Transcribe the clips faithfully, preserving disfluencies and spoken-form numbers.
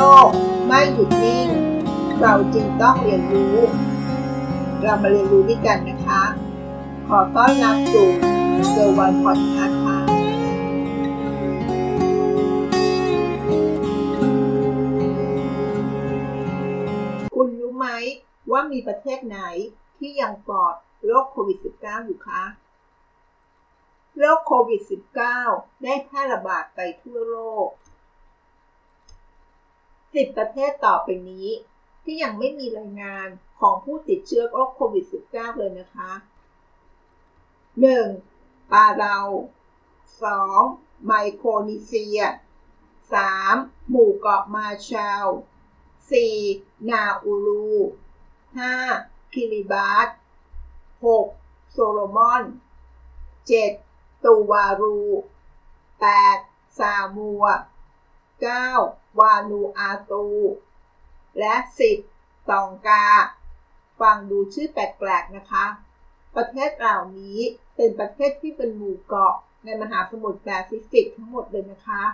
ลกไม่หยุดนิ่งเราจึงต้องเรียนรู้เรามาเรียนรู้ด้วยกันนะคะขอต้อนรับสู่เซอร์วันพอดคาสต์ค่ะคุณรู้ไหมว่ามีประเทศไหนที่ยังปลอดโรคโควิด สิบเก้า อยู่คะโรคโควิด สิบเก้า ได้แพร่ระบาดไปทั่วโลกสิบประเทศต่อไปนี้ที่ยังไม่มีรายงานของผู้ติดเชื้อโรคโควิด สิบเก้า เลยนะคะ หนึ่ง. ปาเรา สอง. ไมโครนีเซีย สาม. หมู่เกาะมาร์ชัล สี่. นาอูรู ห้า. คิริบัติ หก. โซโลมอนเจ็ดตูวารูแปดซามัวเก้าวานูอาตูและสิบตองกาฟังดูชื่อแปลกๆนะคะประเทศเหล่านี้เป็นประเทศที่เป็นหมู่เกาะในมหาสมุทรแปซิฟิกทั้งหมดเลยนะคะ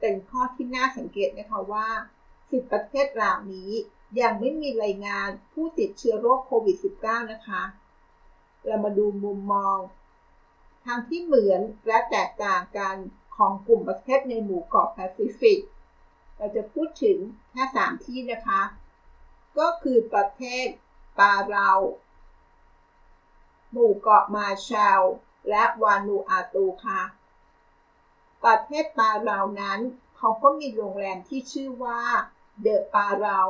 เป็นข้อที่น่าสังเกตนะคะว่าสิบประเทศเหล่านี้ยังไม่มีรายงานผู้ติดเชื้อโรคโควิด สิบเก้า นะคะเรามาดูมุมมองทางที่เหมือนและแตกต่างกันของกลุ่มประเทศในหมู่เกาะแปซิฟิกเราจะพูดถึงแค่สามที่นะคะก็คือประเทศปาเราหมู่เกาะมาร์ชัลและวานูอาตูค่ะประเทศปาเรานั้นเขาก็มีโรงแรมที่ชื่อว่าเดอะปาเรา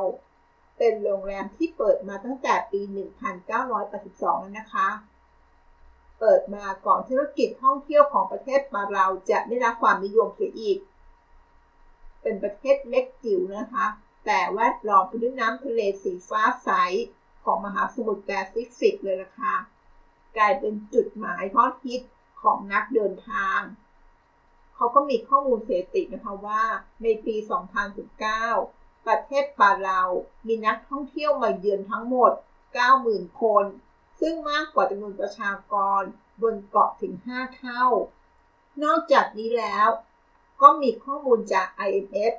เป็นโรงแรมที่เปิดมาตั้งแต่ปีหนึ่งพันเก้าร้อยแปดสิบสองแล้วนะคะเปิดมาก่อนธุรกิจท่องเที่ยวของประเทศปาเราจะได้รับความนิยมเสียอีกเป็นประเทศเล็กจิ๋วนะคะแต่แวดล้อมไปด้วยน้ำทะเลสีฟ้าใสของมหาสมุทรแปซิฟิกเลยล่ะค่ะกลายเป็นจุดหมายฮอตฮิตของนักเดินทางเขาก็มีข้อมูลสถิตินะคะว่าในปีสองพันสิบเก้าประเทศปาเรามีนักท่องเที่ยวมาเยือนทั้งหมด เก้าหมื่น คนซึ่งมากกว่าจำนวนประชากรบนเกาะถึงห้าเท่านอกจากนี้แล้วก็มีข้อมูลจาก ไอ เอ็ม เอฟ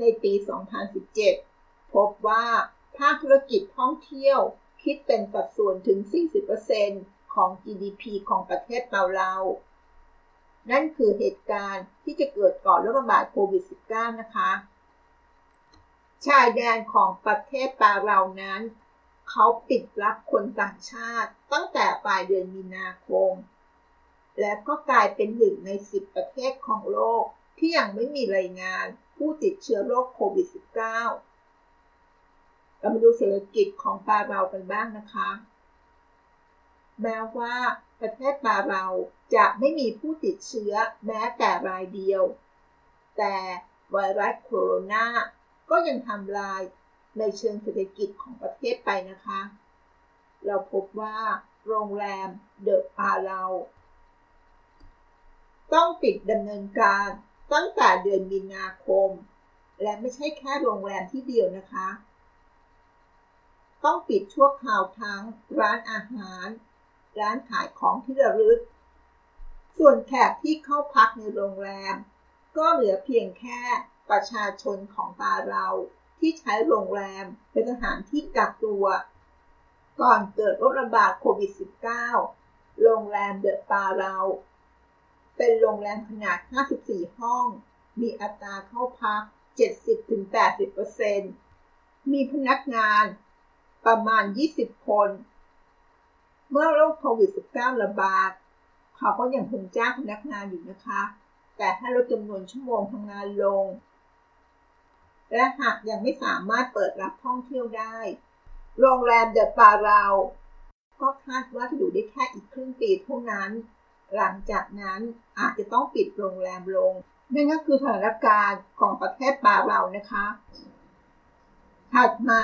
ในปี สองพันสิบเจ็ด พบว่าภาคธุรกิจท่องเที่ยวคิดเป็นสัดส่วนถึง สี่สิบเปอร์เซ็นต์ ของ จี ดี พี ของประเทศปาเรานั่นคือเหตุการณ์ที่จะเกิดก่อนโรคระบาดโควิด สิบเก้า นะคะชายแดนของประเทศปาเรานั้นเขาปิดรับคนต่างชาติตั้งแต่ปลายเดือนมีนาคมและก็กลายเป็นหนึ่งในสิบประเทศของโลกที่ยังไม่มีรายงานผู้ติดเชื้อโรคโควิด สิบเก้า เรามาดูเศรษฐกิจของปาเรากันบ้างนะคะแม้ว่าประเทศปาเราจะไม่มีผู้ติดเชื้อแม้แต่รายเดียวแต่ไวรัสโคโรนาก็ยังทำลายในเชิงเศรษฐกิจของประเทศไปนะคะเราพบว่าโรงแรมเดอะปาเราต้องปิดดำเนินการตั้งแต่เดือนมีนาคมและไม่ใช่แค่โรงแรมที่เดียวนะคะต้องปิดชั่วคราวทั้งร้านอาหารร้านขายของที่ระลึกส่วนแขกที่เข้าพักในโรงแรมก็เหลือเพียงแค่ประชาชนของปาเราที่ใช้โรงแรมเป็นสถานที่กักตัวก่อนเกิดโรคระบาดโควิด สิบเก้า โรงแรมเดอะปาเราเป็นโรงแรมขนาดห้าสิบสี่ห้องมีอัตราเข้าพัก เจ็ดสิบถึงแปดสิบเปอร์เซ็นต์ มีพนักงานประมาณยี่สิบคนเมื่อโรคโควิด สิบเก้า ระบาดเขาก็ยังคงจ้างพนักงานอยู่นะคะแต่ให้ลดจำนวนชั่วโมงทำงานลงและหากยังไม่สามารถเปิดรับท่องเที่ยวได้โรงแรมเดอะปาเราก็คาดว่าจะอยู่ได้แค่อีกครึ่งปีเท่านั้นหลังจากนั้นอาจจะต้องปิดโรงแรมลงนั่นก็คือสถานการณ์ของประเทศปาเรานะคะถัดมา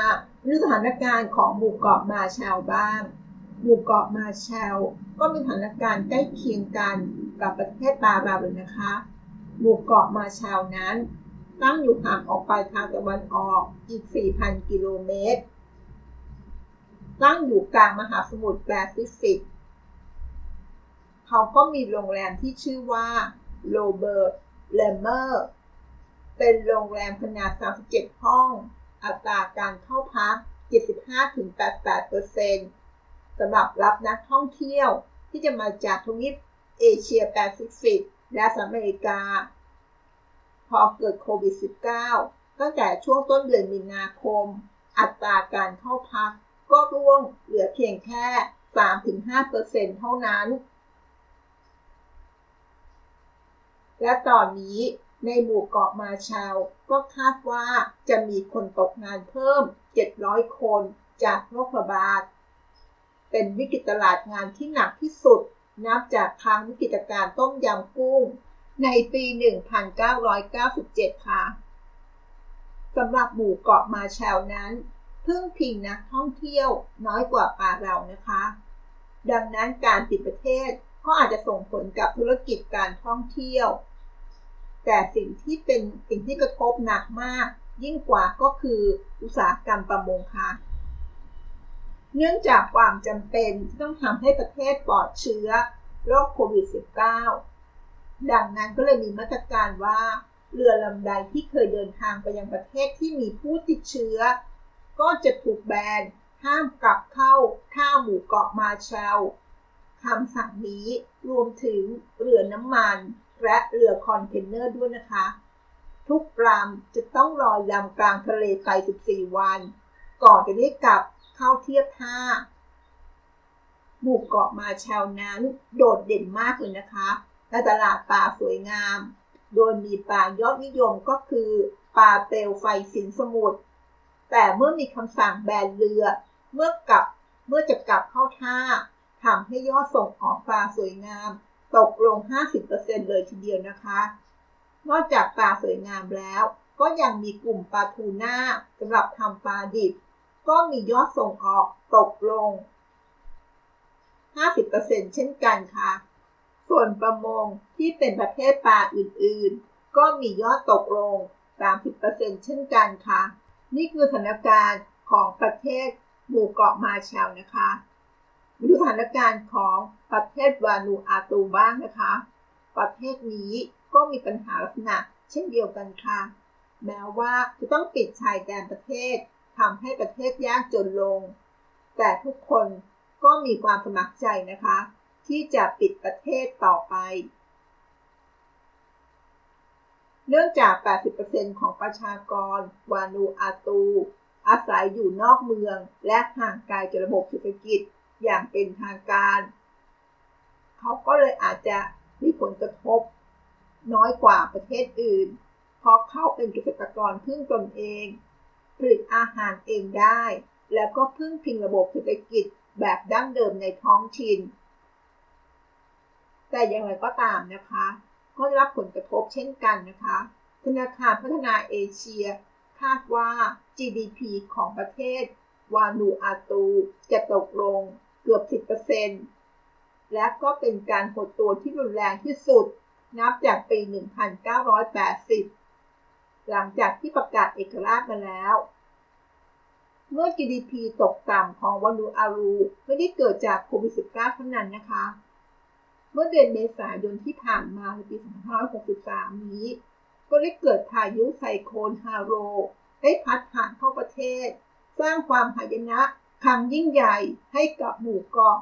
ดูสถานการณ์ของหมู่เกาะมาร์ชัลบ้างหมู่เกาะมาร์ชัลก็มีสถานการณ์ใกล้เคียงกันกับประเทศปาเราเลยนะคะหมู่เกาะมาร์ชัลนั้นตั้งอยู่ห่างออกไปทางตะวันออกอีก สี่พัน กิโลเมตรตั้งอยู่กลางมหาสมุทรแปซิฟิกเขาก็มีโรงแรมที่ชื่อว่าโรเบิร์ตเลเมอร์ เป็นโรงแรมขนาดสามสิบเจ็ดห้องอัตราการเข้าพัก เจ็ดสิบห้าถึงแปดสิบแปดเปอร์เซ็นต์ สำหรับรับนักท่องเที่ยวที่จะมาจากทวีปเอเชียแปซิฟิกและอเมริกาพอเกิดโควิด สิบเก้า ตั้งแต่ช่วงต้นเดือนมีนาคมอัตราการเข้าพักก็ร่วงเหลือเพียงแค่ สามถึงห้าเปอร์เซ็นต์ เท่านั้นและตอนนี้ในหมู่เกาะมาเชลก็คาดว่าจะมีคนตกงานเพิ่มเจ็ดร้อยคนจากโรคระบาดเป็นวิกฤตตลาดงานที่หนักที่สุดนับจากครั้งวิกฤตการณ์ต้มยำกุ้งในปี หนึ่งพันเก้าร้อยเก้าสิบเจ็ด ค่ะสำหรับหมู่เกาะมาเชลนั้นพึ่งพิงนักท่องเที่ยวน้อยกว่าปาเรานะคะดังนั้นการปิดประเทศก็อาจจะส่งผลกับธุรกิจการท่องเที่ยวแต่สิ่งที่เป็นสิ่งที่กระทบหนักมากยิ่งกว่าก็คืออุตสาหกรรมประมงค่ะเนื่องจากความจำเป็นที่ต้องทำให้ประเทศปลอดเชื้อโรคโควิด สิบเก้า ดังนั้นก็เลยมีมาตรการว่าเรือลำใดที่เคยเดินทางไปยังประเทศที่มีผู้ติดเชื้อก็จะถูกแบนห้ามกลับเข้าท่าหมู่เกาะมาเชลคำสั่งนี้รวมถึงเรือน้ำมันและเรือคอนเทนเนอร์ด้วยนะคะทุกลำจะต้องลอยลำกลางทะเลไปสิบสี่วันก่อนจะได้กลับเข้าเทียบท่าหมู่เกาะมาเชลนั้นโดดเด่นมากเลยนะคะและตลาดปลาสวยงามโดยมีปลายอดนิยมก็คือปลาเปลวไฟสินสมุทรแต่เมื่อมีคำสั่งแบนเรือเมื่อกลับเมื่อจะกลับเข้าท่าทำให้ยอดส่งออกปลาสวยงามตกลง ห้าสิบเปอร์เซ็นต์ เลยทีเดียวนะคะนอกจากปลาสวยงามแล้วก็ยังมีกลุ่มปลาทูน่าสำหรับทำปลาดิบก็มียอดส่งออกตกลง ห้าสิบเปอร์เซ็นต์ เช่นกันค่ะส่วนประมงที่เป็นประเภทปลาอื่นๆก็มียอดตกลง สามสิบเปอร์เซ็นต์ เช่นกันค่ะนี่คือสถานการณ์ของประเทศหมู่เกาะมาเชลนะคะมาดูสถานการณ์ของประเทศวานูอาตูบ้างนะคะประเทศนี้ก็มีปัญหาลักษณะเช่นเดียวกันค่ะแม้ว่าจะต้องปิดชายแดนประเทศทำให้ประเทศยากจนลงแต่ทุกคนก็มีความสมัครใจนะคะที่จะปิดประเทศต่อไปเนื่องจาก แปดสิบเปอร์เซ็นต์ ของประชากรวานูอาตูอาศัยอยู่นอกเมืองและห่างไกลจากระบบเศรษฐกิจอย่างเป็นทางการเขาก็เลยอาจจะมีผลกระทบน้อยกว่าประเทศอื่นเพราะเขาเป็นเกษตรกรพึ่งตนเองผลิตอาหารเองได้แล้วก็พึ่งพิงระบบเศรษฐกิจแบบดั้งเดิมในท้องถิ่นแต่อย่างไรก็ตามนะคะก็ได้รับผลกระทบเช่นกันนะคะธนาคารพัฒนาเอเชียคาดว่า จี ดี พี ของประเทศวานูอาตูจะตกลงเกือบ สิบเปอร์เซ็นต์ และก็เป็นการหดตัวที่รุนแรงที่สุดนับจากปี หนึ่งพันเก้าร้อยแปดสิบ หลังจากที่ประกาศเอกราชมาแล้วเมื่อ จี ดี พี ตกต่ำของวานูอาตูไม่ได้เกิดจากโควิด สิบเก้า เท่านั้นนะคะเมื่อเดือนเมษายนที่ผ่านมาในปี สองพันห้าร้อยหกสิบสาม นี้ก็ได้เกิดพายุไซโคลนฮาโรได้พัดผ่านเข้าประเทศสร้างความหายนะครั้งยิ่งใหญ่ให้กับหมู่เกาะ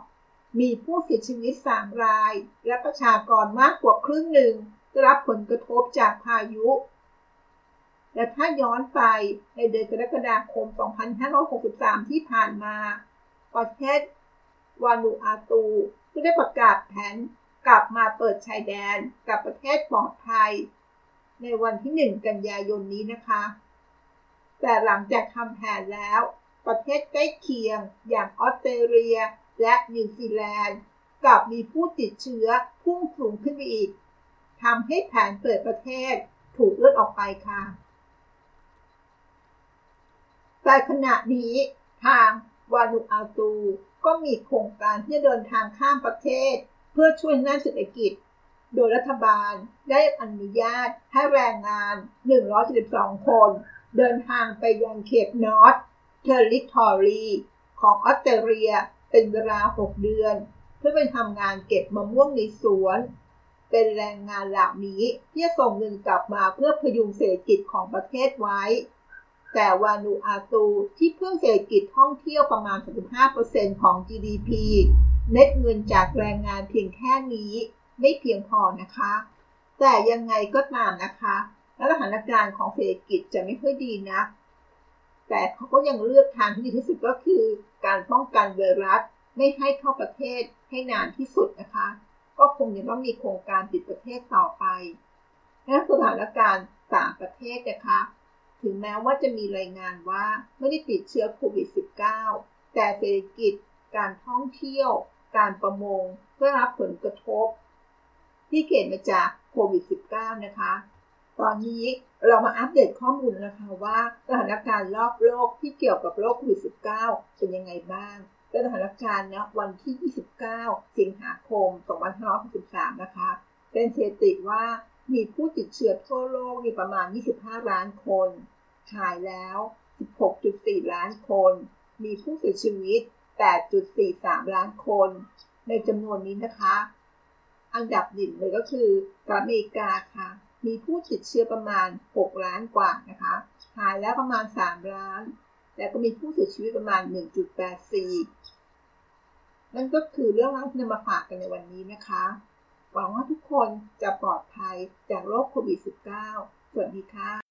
มีผู้เสียชีวิตสามรายและประชากรมากกว่าครึ่งหนึ่งได้รับผลกระทบจากพายุและถ้าย้อนไปในเดือนกรกฎาคม สองพันห้าร้อยหกสิบสาม ที่ผ่านมาประเทศวานูอาตูก็ได้ประกาศแผนกลับมาเปิดชายแดนกับประเทศปลอดภัยในวันที่ หนึ่ง กันยายนนี้นะคะแต่หลังจากทำแผนแล้วประเทศใกล้เคียงอย่างออสเตรเลียและนิวซีแลนด์กลับมีผู้ติดเชื้อพุ่งสูงขึ้นไปอีกทำให้แผนเปิดประเทศถูกเลื่อนออกไปค่ะแต่ขณะนี้ทางวานูอาตูก็มีโครงการที่จะเดินทางข้ามประเทศเพื่อช่วยด้านเศรษฐกิจโดยรัฐบาลได้อนุญาตให้แรงงานหนึ่งร้อยเจ็ดสิบสองคนเดินทางไปยังเขตนอร์ทเทอริทอรีของออสเตรเลียเป็นเวลาหกเดือนเพื่อไปทำงานเก็บมะม่วงในสวน เป็นแรงงานเหล่านี้ที่ส่งเงินกลับมาเพื่อพยุงเศรษฐกิจของประเทศไว้แต่วานูอาตูที่พึ่งเศรษฐกิจท่องเที่ยวประมาณ สามสิบห้าเปอร์เซ็นต์ ของ จี ดี พี เน็ตเงินจากแรงงานเพียงแค่นี้ไม่เพียงพอนะคะแต่ยังไงก็ตามนะคะสถานการณ์ของเศรษฐกิจจะไม่ค่อยดีนะแต่เขาก็ยังเลือกทางที่ดีที่สุดก็คือการป้องกันไวรัสไม่ให้เข้าประเทศให้นานที่สุดนะคะก็คงยังต้องมีโครงการปิดประเทศต่อไปนั่นคือสถานการณ์ต่างประเทศนะคะถึงแม้ว่าจะมีรายงานว่าไม่ได้ติดเชื้อโควิด สิบเก้า แต่เศรษฐกิจการท่องเที่ยวการประมงได้รับผลกระทบที่เกิดมาจากโควิด สิบเก้า นะคะตอนนี้เรามาอัปเดตข้อมูลนะคะว่าสถานการณ์รอบโลกที่เกี่ยวกับโรคโควิด สิบเก้า เป็นยังไงบ้างสถานการณ์ณวันที่ ยี่สิบเก้า สิงหาคม สองพันห้าร้อยหกสิบสาม นะคะเป็นสถิติว่ามีผู้ติดเชื้อทั่วโลกมีประมาณ ยี่สิบห้า ล้านคนหายแล้ว สิบหกจุดสี่ ล้านคนมีผู้เสียชีวิต แปดจุดสี่สาม ล้านคนในจำนวนนี้นะคะอันดับหนึ่งเลยก็คือสหรัฐอเมริกาค่ะมีผู้ติดเชื้อประมาณ หก ล้านกว่านะคะหายแล้วประมาณ สาม ล้านแล้วก็มีผู้เสียชีวิตประมาณ หนึ่งจุดแปดสี่ นั่นก็คือเรื่องราวที่นำมาฝากกันในวันนี้นะคะหวังว่าทุกคนจะปลอดภัยจากโรคโควิด สิบเก้า สวัสดีค่ะ